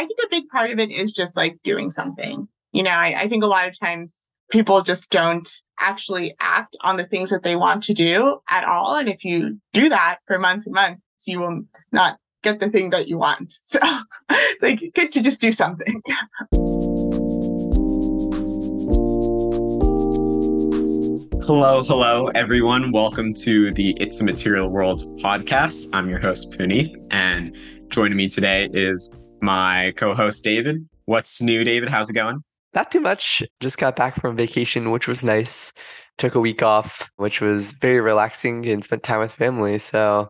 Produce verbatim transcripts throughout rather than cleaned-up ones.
I think a big part of it is just like doing something. You know, I, I think a lot of times people just don't actually act on the things that they want to do at all. And if you do that for months and months, you will not get the thing that you want. So it's like good to just do something. Hello, hello, everyone. Welcome to the It's a Material World podcast. I'm your host, Puneet, and joining me today is my co-host, David. What's new, David? How's it going? Not too much. Just got back from vacation, which was nice. Took a week off, which was very relaxing, and spent time with family. So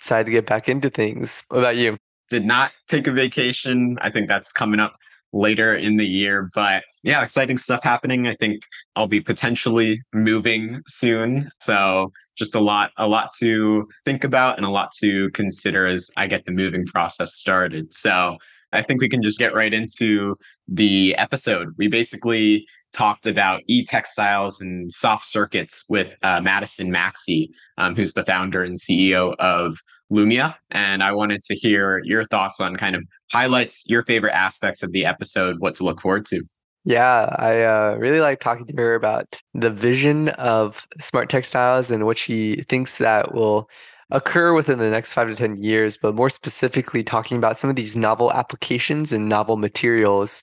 decided to get back into things. What about you? Did not take a vacation. I think that's coming up later in the year. But yeah, exciting stuff happening. I think I'll be potentially moving soon. So just a lot, a lot to think about and a lot to consider as I get the moving process started. So I think we can just get right into the episode. We basically talked about e-textiles and soft circuits with uh, Madison Maxey, um, who's the founder and C E O of Loomia. And I wanted to hear your thoughts on kind of highlights, your favorite aspects of the episode, what to look forward to. Yeah, I uh, really like talking to her about the vision of smart textiles and what she thinks that will occur within the next five to ten years, but more specifically talking about some of these novel applications and novel materials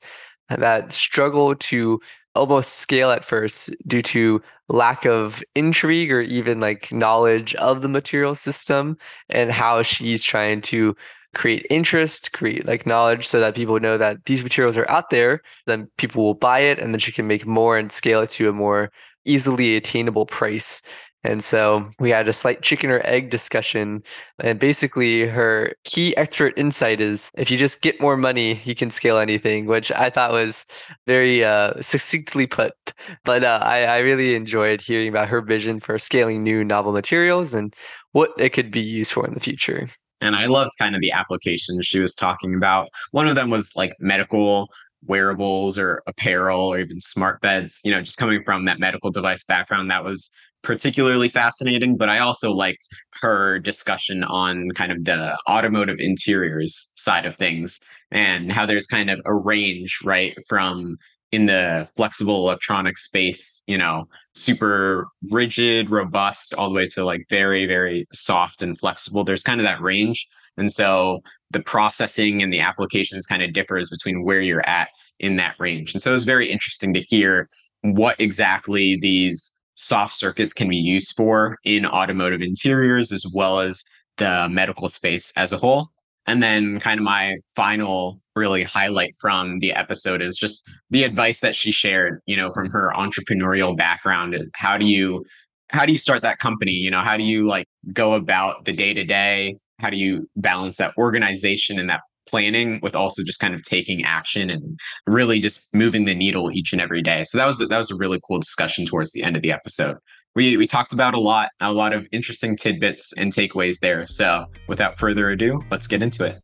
that struggle to almost scale at first due to lack of intrigue or even like knowledge of the material system, and how she's trying to create interest, create like knowledge so that people know that these materials are out there, then people will buy it, and then she can make more and scale it to a more easily attainable price. And so we had a slight chicken or egg discussion. And basically her key expert insight is if you just get more money, you can scale anything, which I thought was very uh, succinctly put. But uh, I, I really enjoyed hearing about her vision for scaling new novel materials and what it could be used for in the future. And I loved kind of the applications she was talking about. One of them was like medical wearables or apparel or even smart beds, you know, just coming from that medical device background. That was particularly fascinating, but I also liked her discussion on kind of the automotive interiors side of things and how there's kind of a range, right, from in the flexible electronic space, you know, super rigid, robust, all the way to like very, very soft and flexible. There's kind of that range. And so the processing and the applications kind of differs between where you're at in that range. And so it was very interesting to hear what exactly these soft circuits can be used for in automotive interiors, as well as the medical space as a whole. And then kind of my final really highlight from the episode is just the advice that she shared, you know, from her entrepreneurial background. How do you, how do you start that company? You know, how do you like go about the day to day? How do you balance that organization and that planning with also just kind of taking action and really just moving the needle each and every day? So that was that was a really cool discussion towards the end of the episode. We we talked about a lot, a lot of interesting tidbits and takeaways there. So without further ado, let's get into it.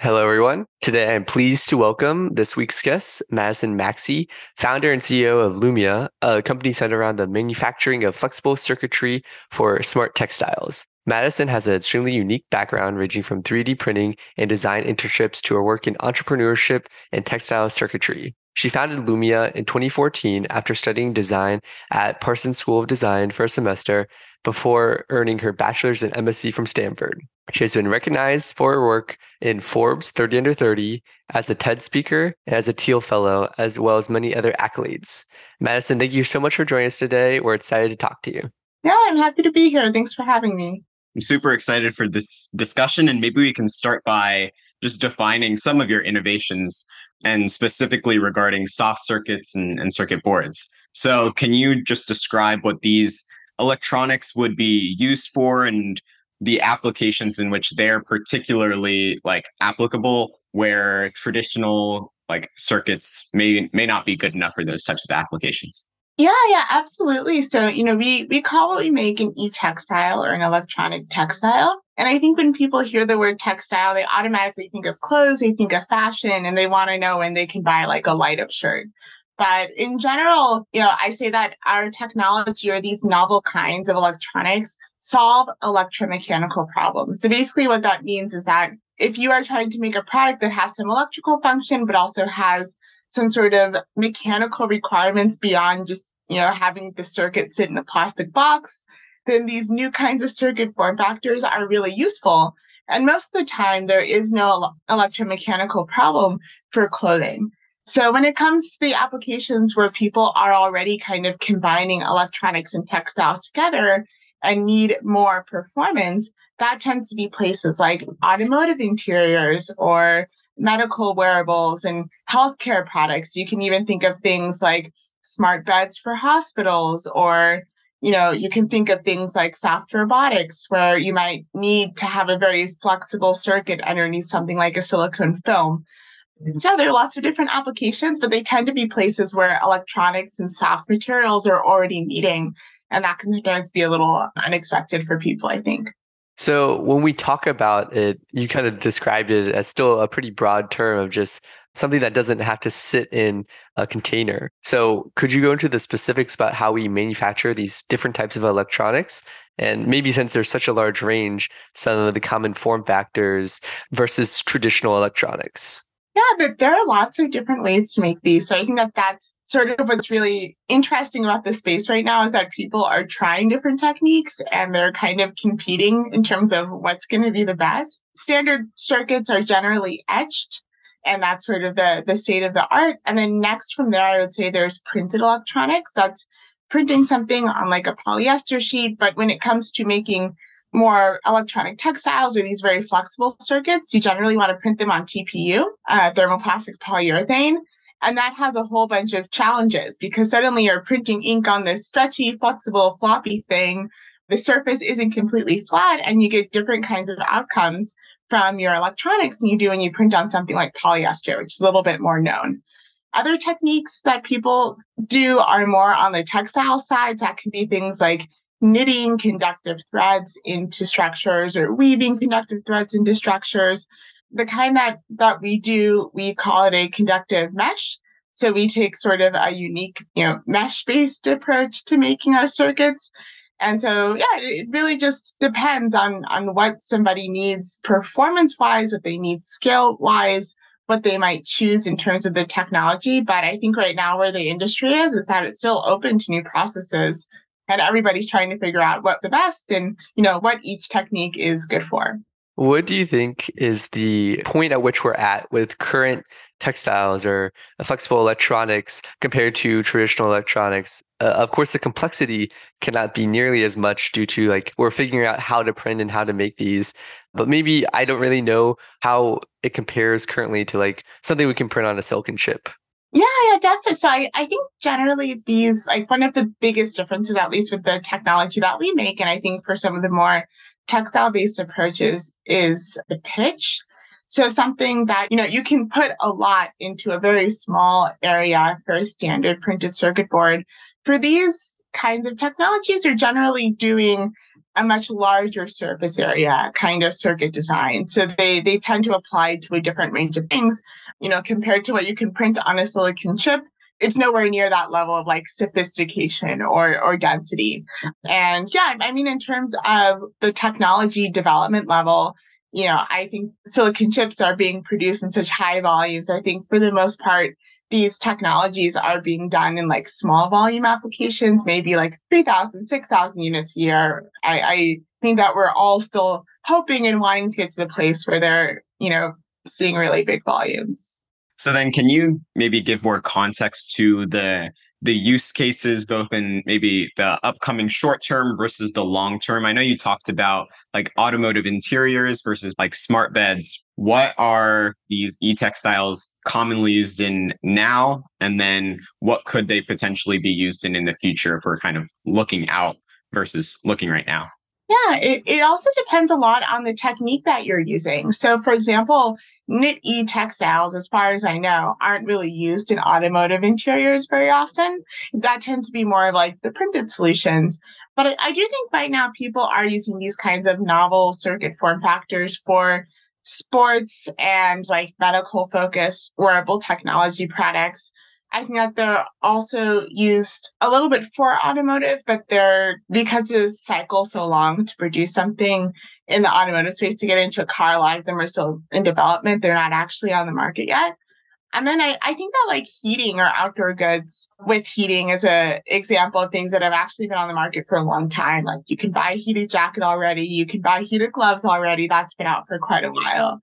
Hello, everyone. Today, I'm pleased to welcome this week's guest, Madison Maxey, founder and C E O of Loomia, a company centered around the manufacturing of flexible circuitry for smart textiles. Madison has an extremely unique background ranging from three D printing and design internships to her work in entrepreneurship and textile circuitry. She founded Loomia in twenty fourteen after studying design at Parsons School of Design for a semester before earning her bachelor's and M S c from Stanford. She has been recognized for her work in Forbes thirty under thirty, as a TED speaker, and as a Thiel fellow, as well as many other accolades. Madison, thank you so much for joining us today. We're excited to talk to you. Yeah, I'm happy to be here. Thanks for having me. I'm super excited for this discussion, and maybe we can start by just defining some of your innovations and specifically regarding soft circuits and, and circuit boards. So can you just describe what these electronics would be used for and the applications in which they're particularly like applicable, where traditional like circuits may may not be good enough for those types of applications? Yeah, yeah, absolutely. So, you know, we we call what we make an e-textile or an electronic textile. And I think when people hear the word textile, they automatically think of clothes, they think of fashion, and they want to know when they can buy like a light-up shirt. But in general, you know, I say that our technology or these novel kinds of electronics solve electromechanical problems. So basically what that means is that if you are trying to make a product that has some electrical function, but also has some sort of mechanical requirements beyond just, you know, having the circuit sit in a plastic box, then these new kinds of circuit form factors are really useful. And most of the time, there is no electromechanical problem for clothing. So when it comes to the applications where people are already kind of combining electronics and textiles together and need more performance, that tends to be places like automotive interiors or medical wearables and healthcare products. You can even think of things like smart beds for hospitals, or you know, you can think of things like soft robotics, where you might need to have a very flexible circuit underneath something like a silicone film. So there are lots of different applications, but they tend to be places where electronics and soft materials are already meeting. And that can sometimes be a little unexpected for people, I think. So when we talk about it, you kind of described it as still a pretty broad term of just something that doesn't have to sit in a container. So could you go into the specifics about how we manufacture these different types of electronics? And maybe since there's such a large range, some of the common form factors versus traditional electronics. Yeah, but there are lots of different ways to make these. So I think that that's sort of what's really interesting about this space right now, is that people are trying different techniques and they're kind of competing in terms of what's going to be the best. Standard circuits are generally etched, and that's sort of the, the state of the art. And then next from there, I would say there's printed electronics. That's printing something on like a polyester sheet. But when it comes to making more electronic textiles or these very flexible circuits, you generally want to print them on T P U, uh, thermoplastic polyurethane. And that has a whole bunch of challenges, because suddenly you're printing ink on this stretchy, flexible, floppy thing. The surface isn't completely flat, and you get different kinds of outcomes from your electronics than you do when you print on something like polyester, which is a little bit more known. Other techniques that people do are more on the textile side. That can be things like knitting conductive threads into structures, or weaving conductive threads into structures. The kind that, that we do, we call it a conductive mesh. So we take sort of a unique, you know, mesh-based approach to making our circuits. And so, yeah, it really just depends on, on what somebody needs performance-wise, what they need skill-wise, what they might choose in terms of the technology. But I think right now where the industry is, is that it's still open to new processes. And everybody's trying to figure out what's the best and, you know, what each technique is good for. What do you think is the point at which we're at with current textiles or flexible electronics compared to traditional electronics? Uh, of course, the complexity cannot be nearly as much due to like we're figuring out how to print and how to make these. But maybe I don't really know how it compares currently to like something we can print on a silicon chip. Yeah, yeah, definitely. So I, I think generally these, like one of the biggest differences, at least with the technology that we make, and I think for some of the more textile-based approaches, is the pitch. So something that, you know, you can put a lot into a very small area for a standard printed circuit board. For these kinds of technologies, you're generally doing a much larger surface area kind of circuit design. So they they tend to apply to a different range of things. You know, compared to what you can print on a silicon chip, it's nowhere near that level of like sophistication or or density. And yeah, I mean, in terms of the technology development level, you know, I think silicon chips are being produced in such high volumes. I think for the most part, these technologies are being done in like small volume applications, maybe like three thousand, six thousand units a year. I, I think that we're all still hoping and wanting to get to the place where they're, you know, seeing really big volumes. So then can you maybe give more context to the the use cases, both in maybe the upcoming short term versus the long term? I know you talked about like automotive interiors versus like smart beds. What are these e-textiles commonly used in now? And then what could they potentially be used in in the future if we're kind of looking out versus looking right now? Yeah, it, it also depends a lot on the technique that you're using. So, for example, knit e-textiles, as far as I know, aren't really used in automotive interiors very often. That tends to be more of like the printed solutions. But I, I do think right now people are using these kinds of novel circuit form factors for sports and like medical focused wearable technology products. I think that they're also used a little bit for automotive, but they're, because the cycle so long to produce something in the automotive space to get into a car, a lot of them are still in development. They're not actually on the market yet. And then I, I think that like heating or outdoor goods with heating is an example of things that have actually been on the market for a long time. Like you can buy a heated jacket already. You can buy heated gloves already. That's been out for quite a while.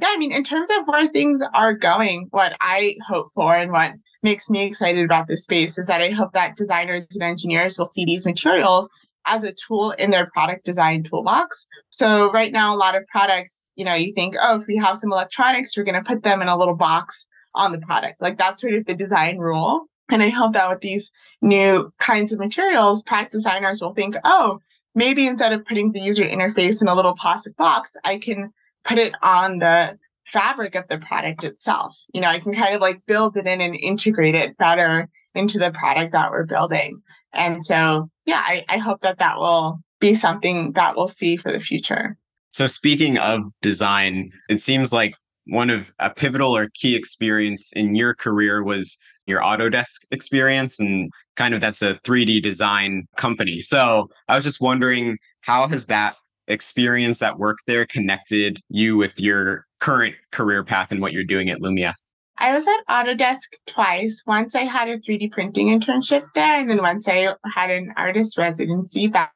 Yeah, I mean, in terms of where things are going, what I hope for and what makes me excited about this space is that I hope that designers and engineers will see these materials as a tool in their product design toolbox. So right now, a lot of products, you know, you think, oh, if we have some electronics, we're going to put them in a little box on the product. Like that's sort of the design rule. And I hope that with these new kinds of materials, product designers will think, oh, maybe instead of putting the user interface in a little plastic box, I can put it on the fabric of the product itself. You know, I can kind of like build it in and integrate it better into the product that we're building. And so, yeah, I, I hope that that will be something that we'll see for the future. So speaking of design, it seems like one of a pivotal or key experience in your career was your Autodesk experience, and kind of that's a three D design company. So I was just wondering, how has that experience, that work there, connected you with your current career path and what you're doing at Loomia? I was at Autodesk twice. Once I had a three D printing internship there, and then once I had an artist residency back.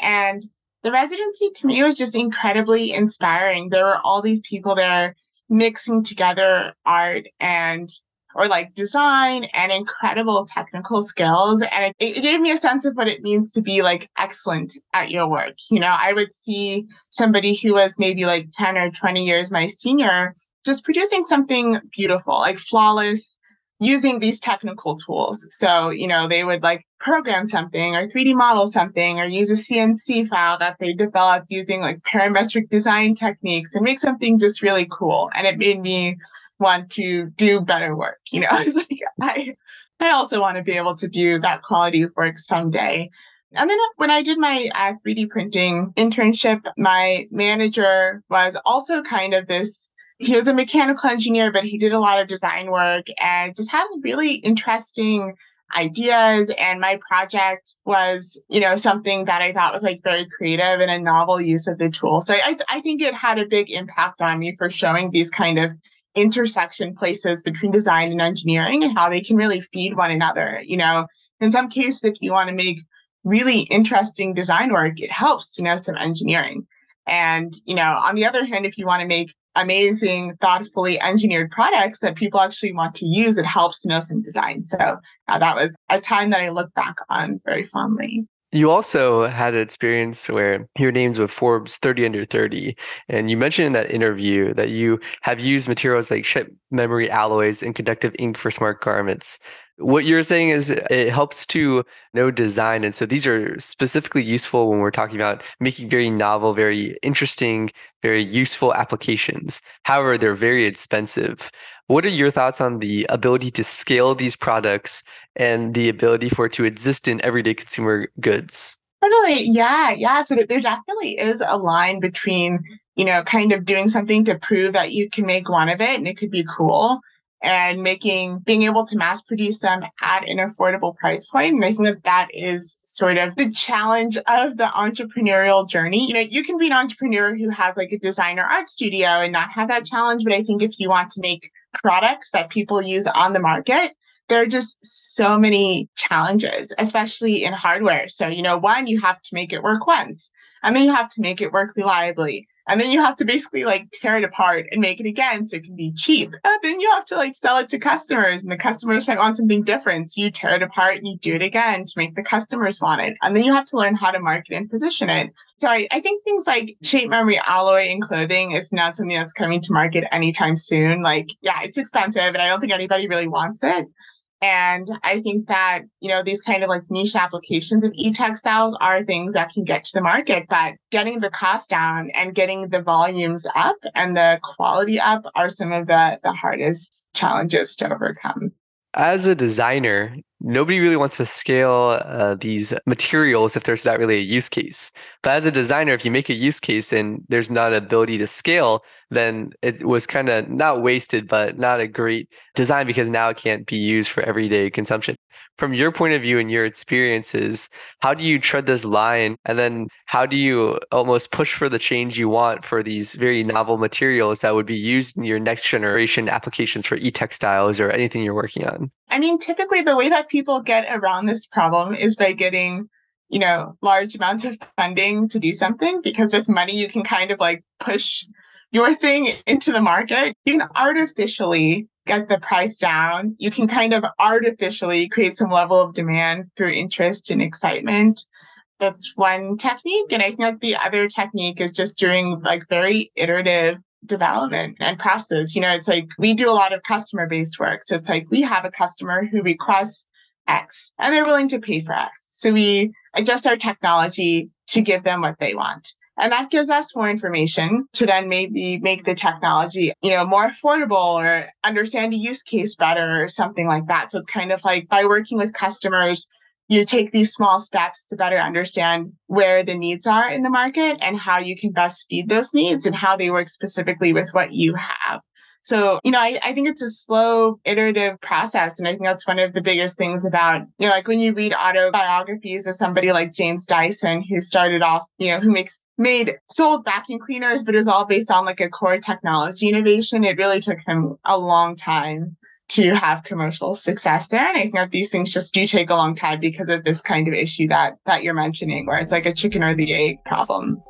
And the residency to me was just incredibly inspiring. There were all these people there mixing together art and or like design and incredible technical skills. And it, it gave me a sense of what it means to be like excellent at your work. You know, I would see somebody who was maybe like ten or twenty years my senior, just producing something beautiful, like flawless, using these technical tools. So, you know, they would like program something or three D model something or use a C N C file that they developed using like parametric design techniques and make something just really cool. And it made me want to do better work. You know, I was like, I, I also want to be able to do that quality of work someday. And then when I did my uh, three D printing internship, my manager was also kind of this, he was a mechanical engineer, but he did a lot of design work and just had really interesting ideas. And my project was, you know, something that I thought was like very creative and a novel use of the tool. So I, I think it had a big impact on me for showing these kind of intersection places between design and engineering and how they can really feed one another. You know, in some cases, if you want to make really interesting design work, it helps to know some engineering. And, you know, on the other hand, if you want to make amazing, thoughtfully engineered products that people actually want to use, it helps to know some design. So uh, that was a time that I look back on very fondly. You also had an experience where your name's with Forbes thirty under thirty, and you mentioned in that interview that you have used materials like chip memory alloys and conductive ink for smart garments. What you're saying is it helps to know design, and so these are specifically useful when we're talking about making very novel, very interesting, very useful applications. However, they're very expensive. What are your thoughts on the ability to scale these products and the ability for it to exist in everyday consumer goods? Totally. Yeah. Yeah. So there definitely is a line between, you know, kind of doing something to prove that you can make one of it and it could be cool, and making, being able to mass produce them at an affordable price point. And I think that that is sort of the challenge of the entrepreneurial journey. You know, you can be an entrepreneur who has like a designer art studio and not have that challenge. But I think if you want to make products that people use on the market, there are just so many challenges, especially in hardware. So, you know, one, you have to make it work once, and then you have to make it work reliably. And then you have to basically like tear it apart and make it again so it can be cheap. And then you have to like sell it to customers, and the customers might want something different. So you tear it apart and you do it again to make the customers want it. And then you have to learn how to market and position it. So I, I think things like shape memory alloy in clothing is not something that's coming to market anytime soon. Like, yeah, it's expensive and I don't think anybody really wants it. And I think that, you know, these kind of like niche applications of e-textiles are things that can get to the market, but getting the cost down and getting the volumes up and the quality up are some of the, the hardest challenges to overcome. As a designer, nobody really wants to scale uh, these materials if there's not really a use case. But as a designer, if you make a use case and there's not an ability to scale, then it was kind of not wasted, but not a great design because now it can't be used for everyday consumption. From your point of view and your experiences, how do you tread this line? And then how do you almost push for the change you want for these very novel materials that would be used in your next generation applications for e-textiles or anything you're working on? I mean, typically the way that people get around this problem is by getting, you know, large amounts of funding to do something, because with money, you can kind of like push your thing into the market. You can artificially get the price down. You can kind of artificially create some level of demand through interest and excitement. That's one technique. And I think like the other technique is just doing like very iterative development and process. You know, it's like we do a lot of customer-based work. So it's like we have a customer who requests X and they're willing to pay for X. So we adjust our technology to give them what they want. And that gives us more information to then maybe make the technology, you know, more affordable or understand a use case better or something like that. So it's kind of like by working with customers, you take these small steps to better understand where the needs are in the market and how you can best feed those needs and how they work specifically with what you have. So, you know, I, I think it's a slow, iterative process. And I think that's one of the biggest things about, you know, like when you read autobiographies of somebody like James Dyson, who started off, you know, who makes made sold vacuum cleaners, but it was all based on like a core technology innovation. It really took him a long time to have commercial success there. And I think that these things just do take a long time because of this kind of issue that that you're mentioning, where it's like a chicken or the egg problem.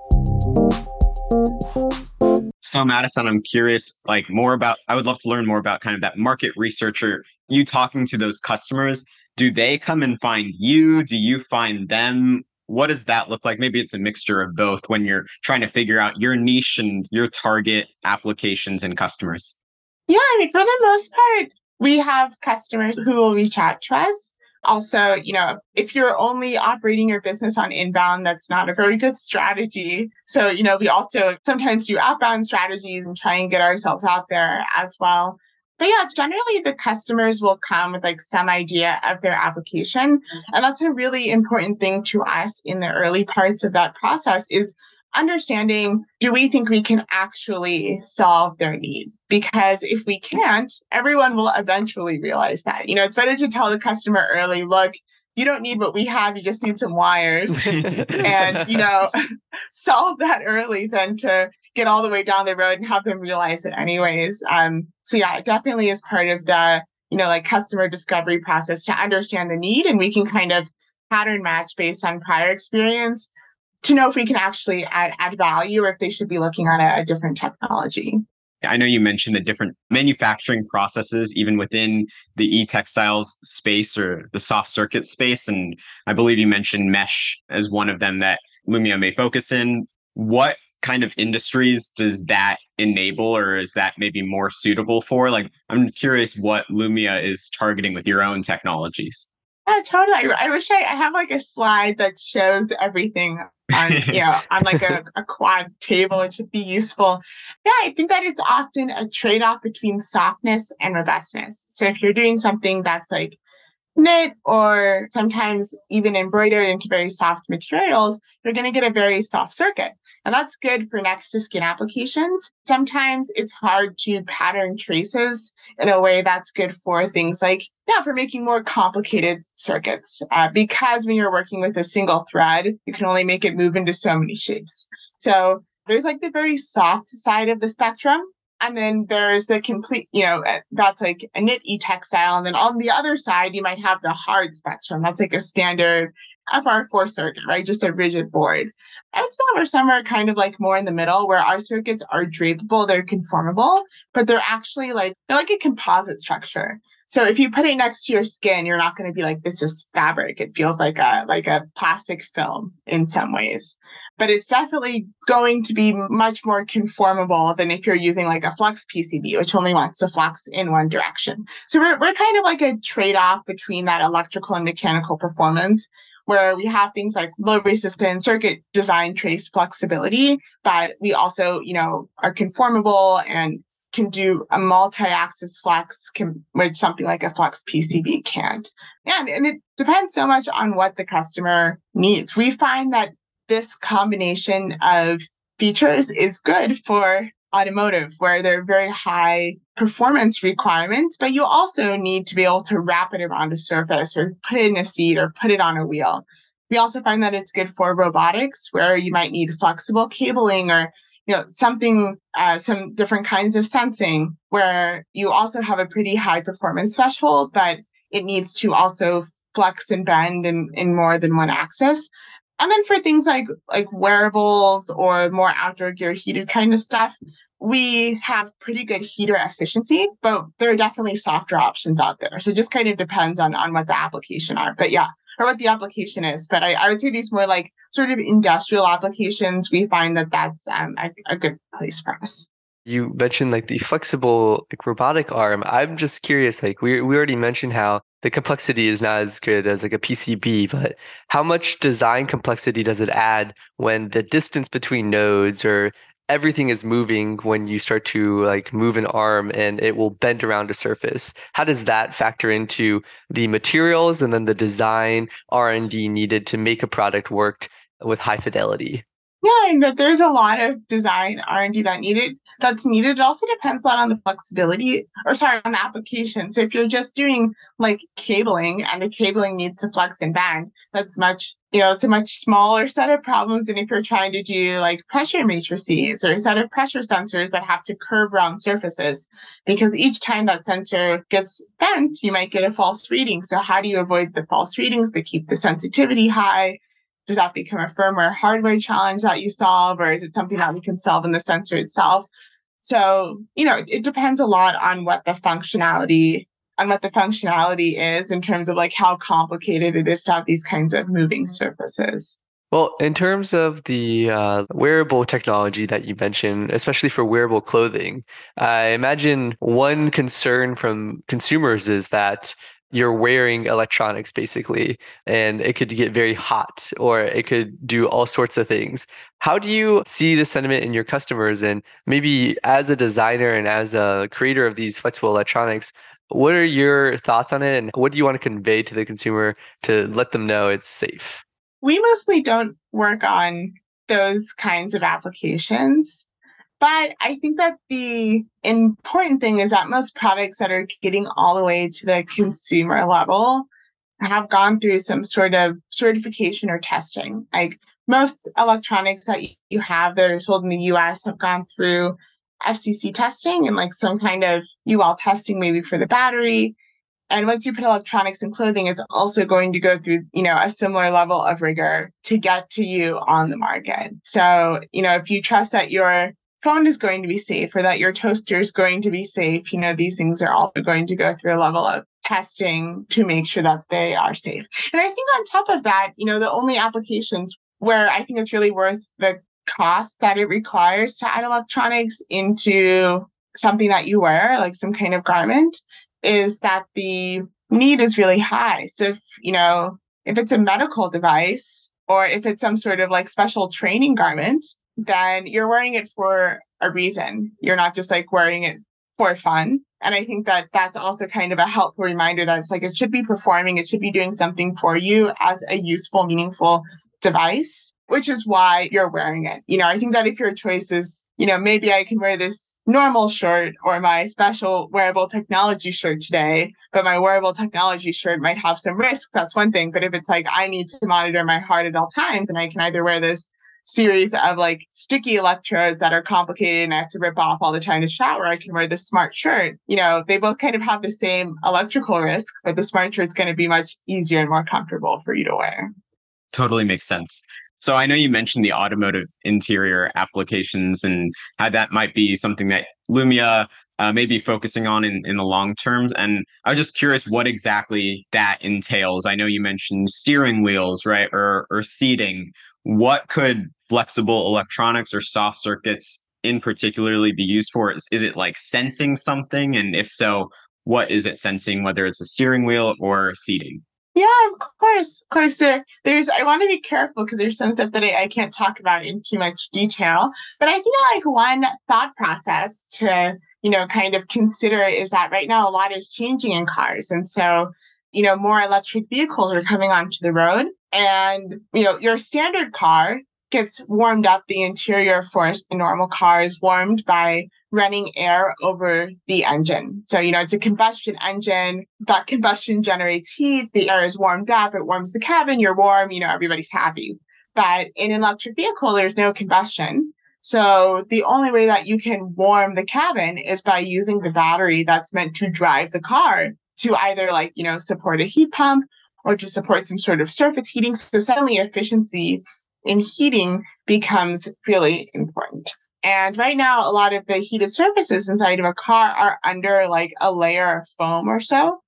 So Madison, I'm curious, like more about, I would love to learn more about kind of that market researcher, you talking to those customers. Do they come and find you? Do you find them? What does that look like? Maybe it's a mixture of both when you're trying to figure out your niche and your target applications and customers. Yeah, I mean, for the most part, we have customers who will reach out to us. Also, you know, if you're only operating your business on inbound, that's not a very good strategy. So, you know, we also sometimes do outbound strategies and try and get ourselves out there as well. But yeah, generally the customers will come with like some idea of their application. And that's a really important thing to us in the early parts of that process is understanding, do we think we can actually solve their need? Because if we can't, everyone will eventually realize that. You know, it's better to tell the customer early, look, you don't need what we have, you just need some wires and, you know, solve that early than to get all the way down the road and have them realize it anyways. Um, so yeah, it definitely is part of the, you know, like customer discovery process to understand the need, and we can kind of pattern match based on prior experience to know if we can actually add, add value or if they should be looking at a, a different technology. I know you mentioned the different manufacturing processes, even within the e-textiles space or the soft circuit space. And I believe you mentioned mesh as one of them that Loomia may focus in. What kind of industries does that enable, or is that maybe more suitable for? Like, I'm curious what Loomia is targeting with your own technologies. Yeah, totally. I wish I, I have like a slide that shows everything on, you know, on like a, a quad table. It should be useful. Yeah, I think that it's often a trade-off between softness and robustness. So if you're doing something that's like knit or sometimes even embroidered into very soft materials, you're going to get a very soft circuit. And that's good for next-to-skin applications. Sometimes it's hard to pattern traces in a way that's good for things like, yeah, for making more complicated circuits. Uh, because when you're working with a single thread, you can only make it move into so many shapes. So there's like the very soft side of the spectrum. And then there's the complete, you know, that's like a knit e-textile. And then on the other side, you might have the hard spectrum. That's like a standard F R four circuit, right? Just a rigid board. I would say where some are kind of like more in the middle, where our circuits are drapable, they're conformable, but they're actually like, they're like a composite structure. So if you put it next to your skin, you're not going to be like, this is fabric. It feels like a like a plastic film in some ways. But it's definitely going to be much more conformable than if you're using like a flux P C B, which only wants to flux in one direction. So we're we're kind of like a trade-off between that electrical and mechanical performance, where we have things like low resistance, circuit design, trace flexibility, but we also, you know, are conformable and can do a multi-axis flex, can, which something like a flex P C B can't. And, and it depends so much on what the customer needs. We find that this combination of features is good for automotive, where there are very high performance requirements, but you also need to be able to wrap it around a surface or put it in a seat or put it on a wheel. We also find that it's good for robotics, where you might need flexible cabling or you know, something, uh, some different kinds of sensing, where you also have a pretty high performance threshold, but it needs to also flex and bend in, in more than one axis. And then for things like like wearables or more outdoor gear, heated kind of stuff, we have pretty good heater efficiency, but there are definitely softer options out there. So it just kind of depends on, on what the application are. But yeah, or what the application is. But I, I would say these more like sort of industrial applications, we find that that's um, a, a good place for us. You mentioned like the flexible like, robotic arm. I'm just curious, like we we already mentioned how the complexity is not as good as like a P C B, but how much design complexity does it add when the distance between nodes or everything is moving when you start to like move an arm and it will bend around a surface? How does that factor into the materials and then the design R and D needed to make a product work with high fidelity? Yeah, and that there's a lot of design R and D that needed, that's needed. It also depends on, on the flexibility, or sorry, on the application. So if you're just doing like cabling and the cabling needs to flex and bend, that's much, you know, it's a much smaller set of problems than if you're trying to do like pressure matrices or a set of pressure sensors that have to curve round surfaces. Because each time that sensor gets bent, you might get a false reading. So how do you avoid the false readings but keep the sensitivity high? Does that become a firmware hardware challenge that you solve, or is it something that we can solve in the sensor itself? So, you know, it depends a lot on what the functionality on what the functionality is in terms of like how complicated it is to have these kinds of moving surfaces. Well, in terms of the uh, wearable technology that you mentioned, especially for wearable clothing, I imagine one concern from consumers is that you're wearing electronics basically, and it could get very hot or it could do all sorts of things. How do you see the sentiment in your customers? And maybe as a designer and as a creator of these flexible electronics, what are your thoughts on it? And what do you want to convey to the consumer to let them know it's safe? We mostly don't work on those kinds of applications. But I think that the important thing is that most products that are getting all the way to the consumer level have gone through some sort of certification or testing. Like most electronics that you have that are sold in the U S have gone through F C C testing and like some kind of U L testing, maybe for the battery. And once you put electronics in clothing, it's also going to go through, you know, a similar level of rigor to get to you on the market. So, you know, if you trust that your phone is going to be safe or that your toaster is going to be safe, you know, these things are also going to go through a level of testing to make sure that they are safe. And I think on top of that, you know, the only applications where I think it's really worth the cost that it requires to add electronics into something that you wear, like some kind of garment, is that the need is really high. So, if, you know, if it's a medical device or if it's some sort of like special training garment, then you're wearing it for a reason. You're not just like wearing it for fun. And I think that that's also kind of a helpful reminder that it's like it should be performing, it should be doing something for you as a useful, meaningful device, which is why you're wearing it. You know, I think that if your choice is, you know, maybe I can wear this normal shirt or my special wearable technology shirt today, but my wearable technology shirt might have some risks, that's one thing. But if it's like I need to monitor my heart at all times and I can either wear this series of like sticky electrodes that are complicated and I have to rip off all the time to shower, I can wear this smart shirt. You know, they both kind of have the same electrical risk, but the smart shirt's going to be much easier and more comfortable for you to wear. Totally makes sense. So I know you mentioned the automotive interior applications and how that might be something that Loomia uh, may be focusing on in, in the long term. And I was just curious what exactly that entails. I know you mentioned steering wheels, right? Or, or seating. What could flexible electronics or soft circuits in particularly be used for? Is, is it like sensing something? And if so, what is it sensing, whether it's a steering wheel or seating? Yeah, of course. Of course, there, there's, I want to be careful because there's some stuff that I, I can't talk about in too much detail. But I think like one thought process to you know, kind of consider is that right now a lot is changing in cars. And so, you know, more electric vehicles are coming onto the road. And, you know, your standard car gets warmed up. The interior for a normal car is warmed by running air over the engine. So, you know, it's a combustion engine, but combustion generates heat. The air is warmed up. It warms the cabin. You're warm. You know, everybody's happy. But in an electric vehicle, there's no combustion. So the only way that you can warm the cabin is by using the battery that's meant to drive the car to either, like, you know, support a heat pump or to support some sort of surface heating. So suddenly efficiency in heating becomes really important. And right now, a lot of the heated surfaces inside of a car are under like a layer of foam or so,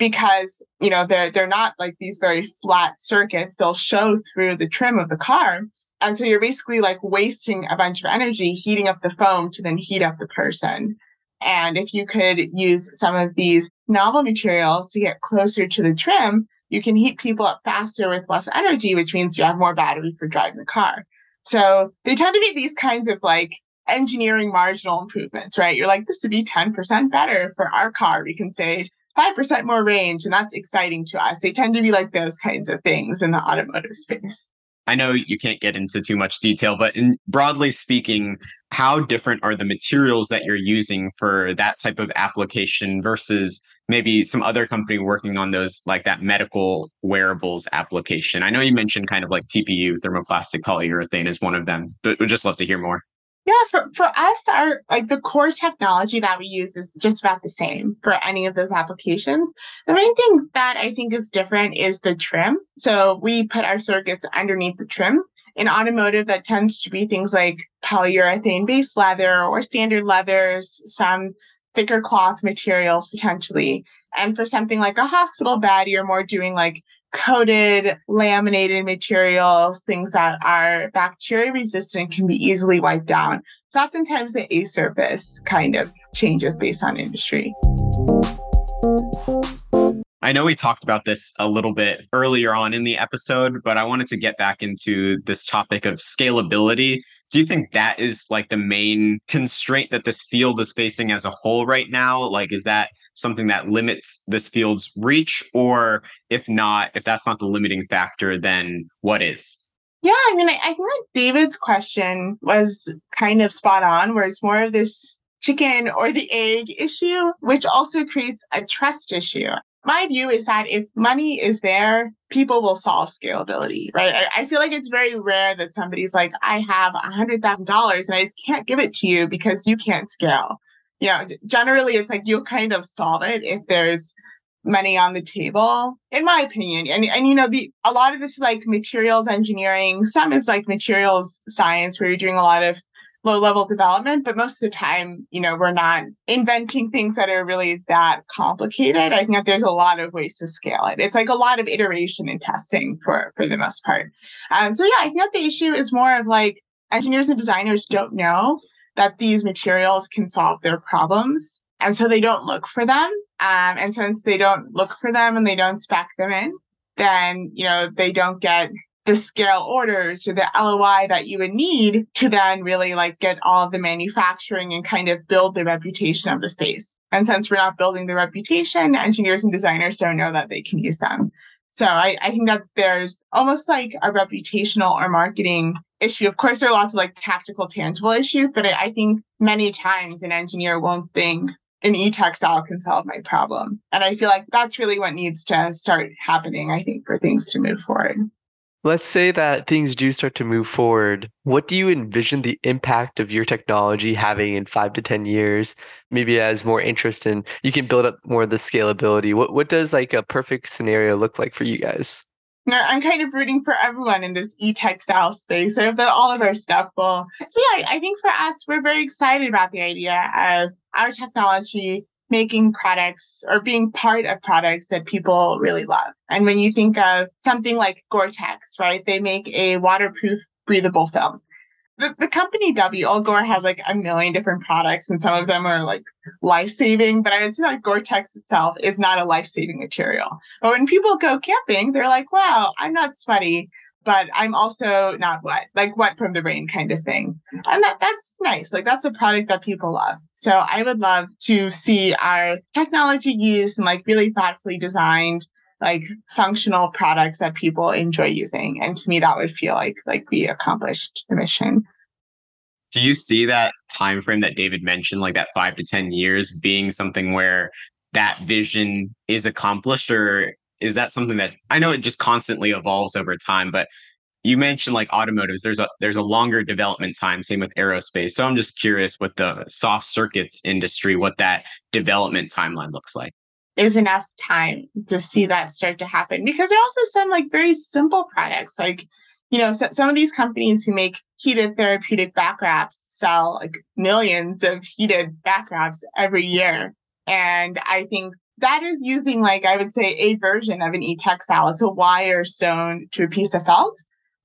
because, you know, they're, they're not like these very flat circuits. They'll show through the trim of the car. And so you're basically like wasting a bunch of energy heating up the foam to then heat up the person. And if you could use some of these novel materials to get closer to the trim, you can heat people up faster with less energy, which means you have more battery for driving the car. So they tend to be these kinds of like engineering marginal improvements, right? You're like, this would be ten percent better for our car. We can save five percent more range, and that's exciting to us. They tend to be like those kinds of things in the automotive space. I know you can't get into too much detail, but in, broadly speaking, how different are the materials that you're using for that type of application versus maybe some other company working on those, like that medical wearables application? I know you mentioned kind of like T P U, thermoplastic polyurethane, is one of them, but we'd just love to hear more. Yeah, for, for us, our like the core technology that we use is just about the same for any of those applications. The main thing that I think is different is the trim. So we put our circuits underneath the trim. In automotive, that tends to be things like polyurethane-based leather or standard leathers, some thicker cloth materials potentially. And for something like a hospital bed, you're more doing like coated, laminated materials, things that are bacteria resistant, can be easily wiped down. So oftentimes the A surface kind of changes based on industry. I know we talked about this a little bit earlier on in the episode, but I wanted to get back into this topic of scalability. Do you think that is like the main constraint that this field is facing as a whole right now? Like, is that something that limits this field's reach? Or if not, if that's not the limiting factor, then what is? Yeah, I mean, I, I think that David's question was kind of spot on, where it's more of this chicken or the egg issue, which also creates a trust issue. My view is that if money is there, people will solve scalability, right? I, I feel like it's very rare that somebody's like, I have one hundred thousand dollars and I just can't give it to you because you can't scale. You know, generally, it's like you'll kind of solve it if there's money on the table, in my opinion. And, and you know, the a lot of this is like materials engineering. Some is like materials science, where you're doing a lot of low-level development, but most of the time, you know, we're not inventing things that are really that complicated. I think that there's a lot of ways to scale it. It's like a lot of iteration and testing for, for the most part. Um, so yeah, I think that the issue is more of like engineers and designers don't know that these materials can solve their problems. And so they don't look for them. Um, and since they don't look for them and they don't spec them in, then, you know, they don't get the scale orders or the L O I that you would need to then really like get all of the manufacturing and kind of build the reputation of the space. And since we're not building the reputation, engineers and designers don't know that they can use them. So I, I think that there's almost like a reputational or marketing issue. Of course, there are lots of like tactical, tangible issues, but I, I think many times an engineer won't think an e-textile can solve my problem. And I feel like that's really what needs to start happening, I think, for things to move forward. Let's say that things do start to move forward. What do you envision the impact of your technology having in five to ten years? Maybe as more interest in, you can build up more of the scalability. What what does like a perfect scenario look like for you guys? No, I'm kind of rooting for everyone in this e-textile space. I hope that all of our stuff will. So yeah, I think for us, we're very excited about the idea of our technology making products or being part of products that people really love. And when you think of something like Gore-Tex, right, they make a waterproof, breathable film. The, the company W. L. Gore has like a million different products, and some of them are like life-saving, but I would say that Gore-Tex itself is not a life-saving material. But when people go camping, they're like, wow, I'm not sweaty. but I'm also not wet, like wet from the rain kind of thing. And that that's nice. Like that's a product that people love. So I would love to see our technology used and like really thoughtfully designed, like functional products that people enjoy using. And to me, that would feel like like we accomplished the mission. Do you see that time frame that David mentioned, like that five to ten years being something where that vision is accomplished, or is that something that, I know it just constantly evolves over time, but you mentioned like automotives, there's a there's a longer development time, same with aerospace. So I'm just curious with the soft circuits industry, what that development timeline looks like. Is enough time to see that start to happen, because there are also some like very simple products, like, you know, so, some of these companies who make heated therapeutic back wraps sell like millions of heated back wraps every year. And I think that is using, like, I would say a version of an e-textile. It's a wire sewn to a piece of felt,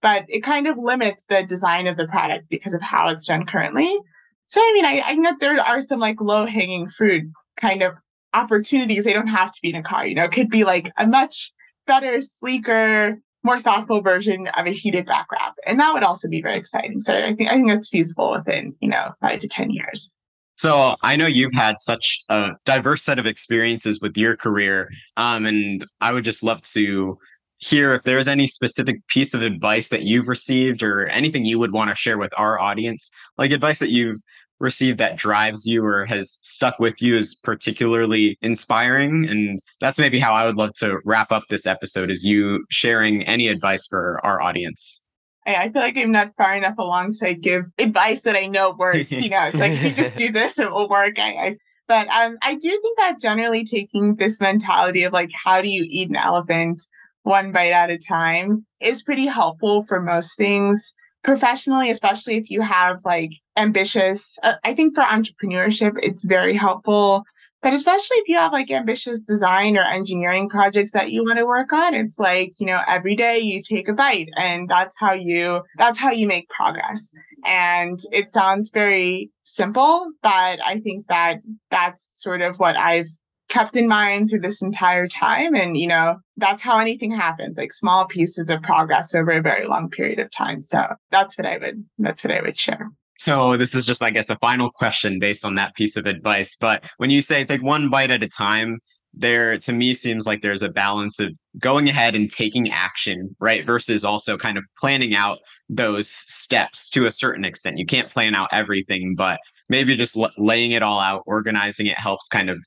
but it kind of limits the design of the product because of how it's done currently. So, I mean, I, I think that there are some like low hanging fruit kind of opportunities. They don't have to be in a car, you know, it could be like a much better, sleeker, more thoughtful version of a heated back wrap. And that would also be very exciting. So I think, I think that's feasible within, you know, five to ten years. So I know you've had such a diverse set of experiences with your career, um, and I would just love to hear if there's any specific piece of advice that you've received or anything you would want to share with our audience, like advice that you've received that drives you or has stuck with you as particularly inspiring. And that's maybe how I would love to wrap up this episode, is you sharing any advice for our audience. I feel like I'm not far enough along to give advice that I know works. You know, it's like, if you just do this, it will work. I, I, but um, I do think that generally taking this mentality of like, how do you eat an elephant one bite at a time is pretty helpful for most things professionally, especially if you have like ambitious, uh, I think for entrepreneurship, it's very helpful. But especially if you have like ambitious design or engineering projects that you want to work on, it's like, you know, every day you take a bite, and that's how you, that's how you make progress. And it sounds very simple, but I think that that's sort of what I've kept in mind through this entire time. And, you know, that's how anything happens, like small pieces of progress over a very long period of time. So that's what I would, that's what I would share. So this is just, I guess, a final question based on that piece of advice. But when you say take one bite at a time, there to me seems like there's a balance of going ahead and taking action, right? Versus also kind of planning out those steps to a certain extent. You can't plan out everything, but maybe just l- laying it all out, organizing it helps kind of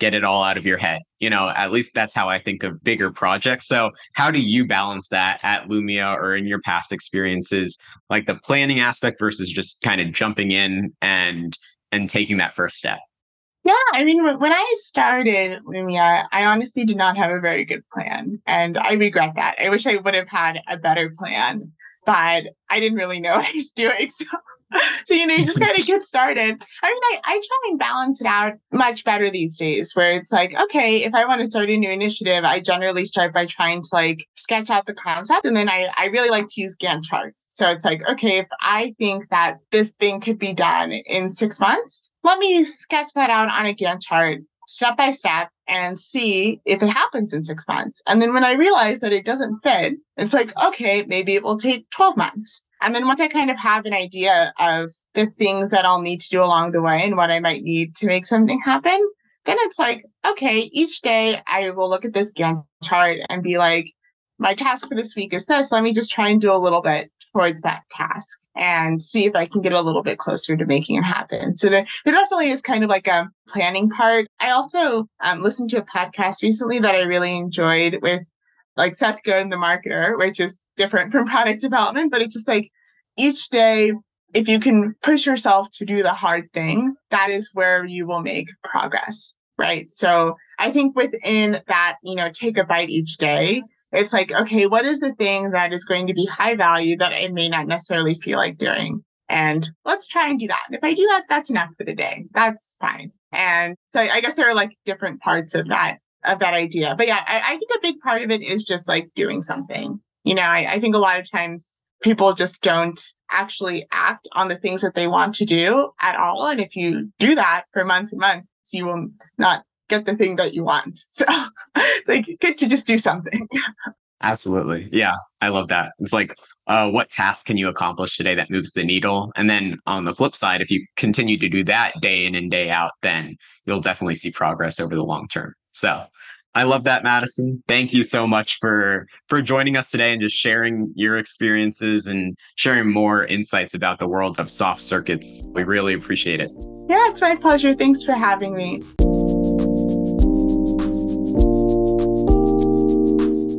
get it all out of your head. You know, at least that's how I think of bigger projects. So how do you balance that at Loomia or in your past experiences, like the planning aspect versus just kind of jumping in and and taking that first step? Yeah, I mean, when I started Loomia, I honestly did not have a very good plan. And I regret that. I wish I would have had a better plan, but I didn't really know what I was doing. So So, you know, you just kind of get started. I mean, I, I try and balance it out much better these days, where it's like, okay, if I want to start a new initiative, I generally start by trying to like sketch out the concept. And then I, I really like to use Gantt charts. So it's like, okay, if I think that this thing could be done in six months, let me sketch that out on a Gantt chart step by step and see if it happens in six months. And then when I realize that it doesn't fit, it's like, okay, maybe it will take twelve months. And then once I kind of have an idea of the things that I'll need to do along the way and what I might need to make something happen, then it's like, okay, each day I will look at this Gantt chart and be like, my task for this week is this. Let me just try and do a little bit towards that task and see if I can get a little bit closer to making it happen. So there, there definitely is kind of like a planning part. I also um, listened to a podcast recently that I really enjoyed with like Seth Godin, the marketer, which is different from product development, but it's just like each day, if you can push yourself to do the hard thing, that is where you will make progress, right? So I think within that, you know, take a bite each day, it's like, okay, what is the thing that is going to be high value that I may not necessarily feel like doing? And let's try and do that. And if I do that, that's enough for the day. That's fine. And so I guess there are like different parts of that of that idea. But yeah, I, I think a big part of it is just like doing something. You know, I, I think a lot of times people just don't actually act on the things that they want to do at all. And if you do that for months and months, you will not get the thing that you want. So it's like good to just do something. Absolutely. Yeah. I love that. It's like, uh, what task can you accomplish today that moves the needle? And then on the flip side, if you continue to do that day in and day out, then you'll definitely see progress over the long term. So I love that, Madison. Thank you so much for, for joining us today and just sharing your experiences and sharing more insights about the world of soft circuits. We really appreciate it. Yeah, it's my pleasure. Thanks for having me.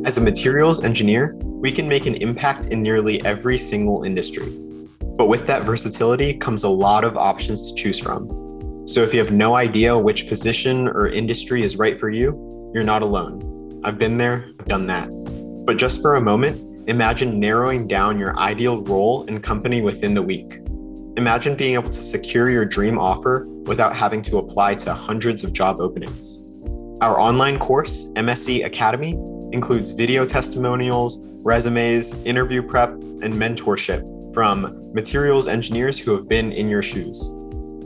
As a materials engineer, we can make an impact in nearly every single industry. But with that versatility comes a lot of options to choose from. So if you have no idea which position or industry is right for you, you're not alone. I've been there, I've done that. But just for a moment, imagine narrowing down your ideal role and company within the week. Imagine being able to secure your dream offer without having to apply to hundreds of job openings. Our online course, M S E Academy, includes video testimonials, resumes, interview prep, and mentorship from materials engineers who have been in your shoes.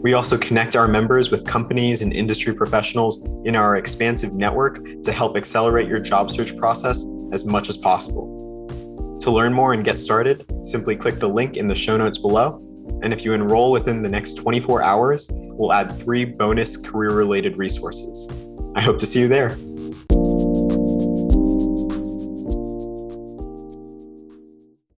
We also connect our members with companies and industry professionals in our expansive network to help accelerate your job search process as much as possible. To learn more and get started, simply click the link in the show notes below. And if you enroll within the next twenty-four hours, we'll add three bonus career-related resources. I hope to see you there.